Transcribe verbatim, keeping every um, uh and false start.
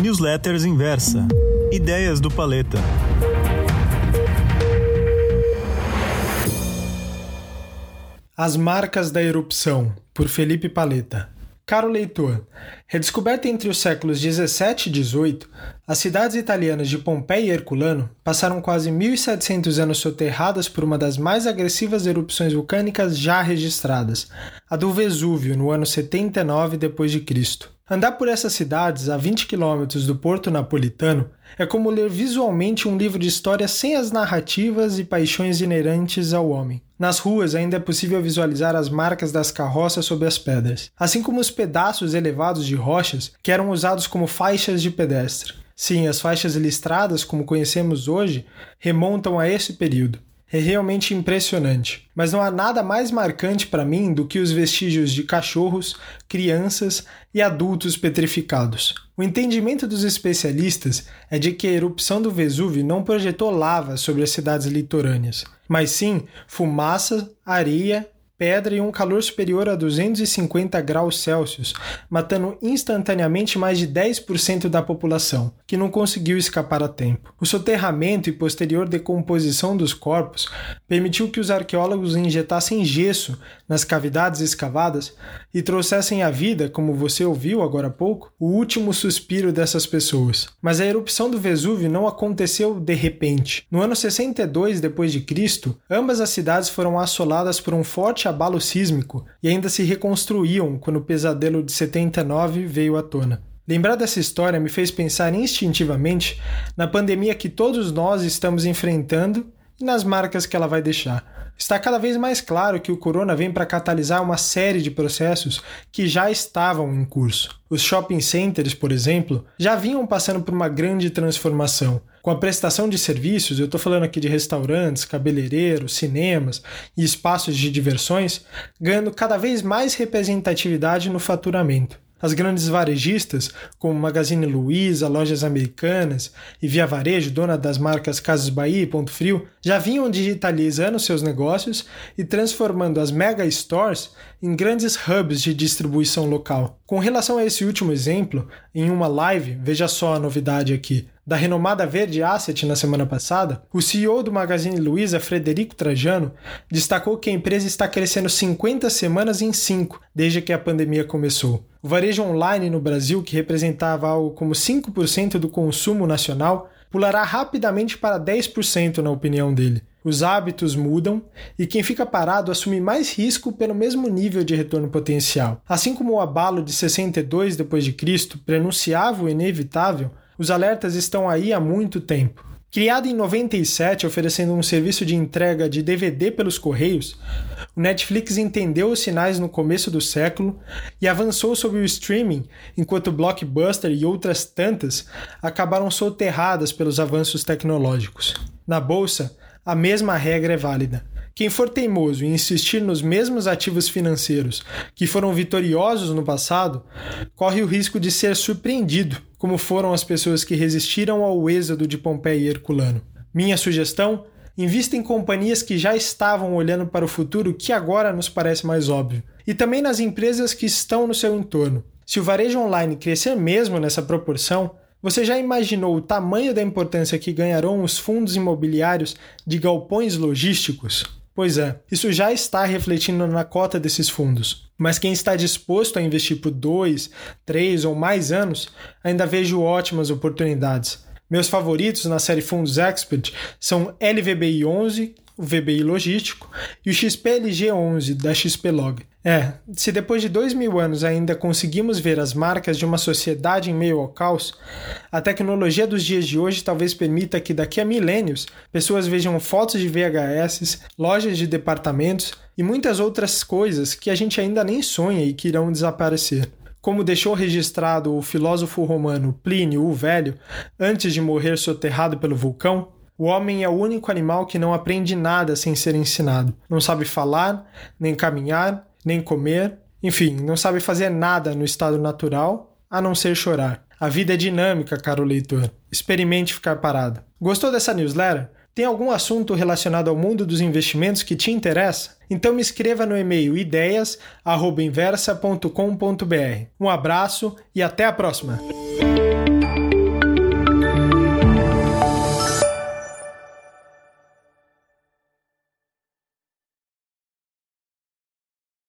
Newsletters Inversa. Ideias do Paleta. As Marcas da Erupção, por Felipe Paleta. Caro leitor, redescoberta entre os séculos dezessete e dezoito, as cidades italianas de Pompeia e Herculano passaram quase mil e setecentos anos soterradas por uma das mais agressivas erupções vulcânicas já registradas, a do Vesúvio, no ano setenta e nove depois de Cristo. Andar por essas cidades, a vinte quilômetros do Porto Napolitano, é como ler visualmente um livro de história sem as narrativas e paixões inerentes ao homem. Nas ruas ainda é possível visualizar as marcas das carroças sobre as pedras, assim como os pedaços elevados de rochas que eram usados como faixas de pedestre. Sim, as faixas listradas, como conhecemos hoje, remontam a esse período. É realmente impressionante, mas não há nada mais marcante para mim do que os vestígios de cachorros, crianças e adultos petrificados. O entendimento dos especialistas é de que a erupção do Vesúvio não projetou lava sobre as cidades litorâneas, mas sim fumaça, areia, pedra e um calor superior a duzentos e cinquenta graus Celsius, matando instantaneamente mais de dez por cento da população, que não conseguiu escapar a tempo. O soterramento e posterior decomposição dos corpos permitiu que os arqueólogos injetassem gesso nas cavidades escavadas e trouxessem à vida, como você ouviu agora há pouco, o último suspiro dessas pessoas. Mas a erupção do Vesúvio não aconteceu de repente. No ano sessenta e dois depois de Cristo, ambas as cidades foram assoladas por um forte abalo sísmico e ainda se reconstruíam quando o pesadelo de setenta e nove veio à tona. Lembrar dessa história me fez pensar instintivamente na pandemia que todos nós estamos enfrentando e nas marcas que ela vai deixar. Está cada vez mais claro que o corona vem para catalisar uma série de processos que já estavam em curso. Os shopping centers, por exemplo, já vinham passando por uma grande transformação. Com a prestação de serviços, eu estou falando aqui de restaurantes, cabeleireiros, cinemas e espaços de diversões, ganhando cada vez mais representatividade no faturamento. As grandes varejistas, como Magazine Luiza, Lojas Americanas e Via Varejo, dona das marcas Casas Bahia e Ponto Frio, já vinham digitalizando seus negócios e transformando as mega stores em grandes hubs de distribuição local. Com relação a esse último exemplo, em uma live, veja só a novidade aqui, da renomada Verde Asset na semana passada, o C E O do Magazine Luiza, Frederico Trajano, destacou que a empresa está crescendo cinquenta semanas em cinco, desde que a pandemia começou. O varejo online no Brasil, que representava algo como cinco por cento do consumo nacional, pulará rapidamente para dez por cento na opinião dele. Os hábitos mudam e quem fica parado assume mais risco pelo mesmo nível de retorno potencial. Assim como o abalo de sessenta e dois depois de Cristo prenunciava o inevitável, os alertas estão aí há muito tempo. Criado em noventa e sete, oferecendo um serviço de entrega de D V D pelos Correios, o Netflix entendeu os sinais no começo do século e avançou sobre o streaming, enquanto Blockbuster e outras tantas acabaram soterradas pelos avanços tecnológicos. Na bolsa, a mesma regra é válida. Quem for teimoso e insistir nos mesmos ativos financeiros que foram vitoriosos no passado, corre o risco de ser surpreendido, como foram as pessoas que resistiram ao êxodo de Pompeia e Herculano. Minha sugestão? Invista em companhias que já estavam olhando para o futuro que agora nos parece mais óbvio, e também nas empresas que estão no seu entorno. Se o varejo online crescer mesmo nessa proporção, você já imaginou o tamanho da importância que ganharão os fundos imobiliários de galpões logísticos? Pois é, isso já está refletindo na cota desses fundos. Mas quem está disposto a investir por dois, três ou mais anos, ainda vejo ótimas oportunidades. Meus favoritos na série Fundos Expert são o L V B I onze, o V B I Logístico, e o X P L G onze da X P-Log. É, se depois de dois mil anos ainda conseguimos ver as marcas de uma sociedade em meio ao caos, a tecnologia dos dias de hoje talvez permita que daqui a milênios pessoas vejam fotos de V H S, lojas de departamentos e muitas outras coisas que a gente ainda nem sonha e que irão desaparecer. Como deixou registrado o filósofo romano Plínio, o Velho, antes de morrer soterrado pelo vulcão, o homem é o único animal que não aprende nada sem ser ensinado. Não sabe falar, nem caminhar, nem comer, enfim, não sabe fazer nada no estado natural, a não ser chorar. A vida é dinâmica, caro leitor. Experimente ficar parado. Gostou dessa newsletter? Tem algum assunto relacionado ao mundo dos investimentos que te interessa? Então me escreva no e-mail ideias arroba inversa ponto com ponto br. Um abraço e até a próxima!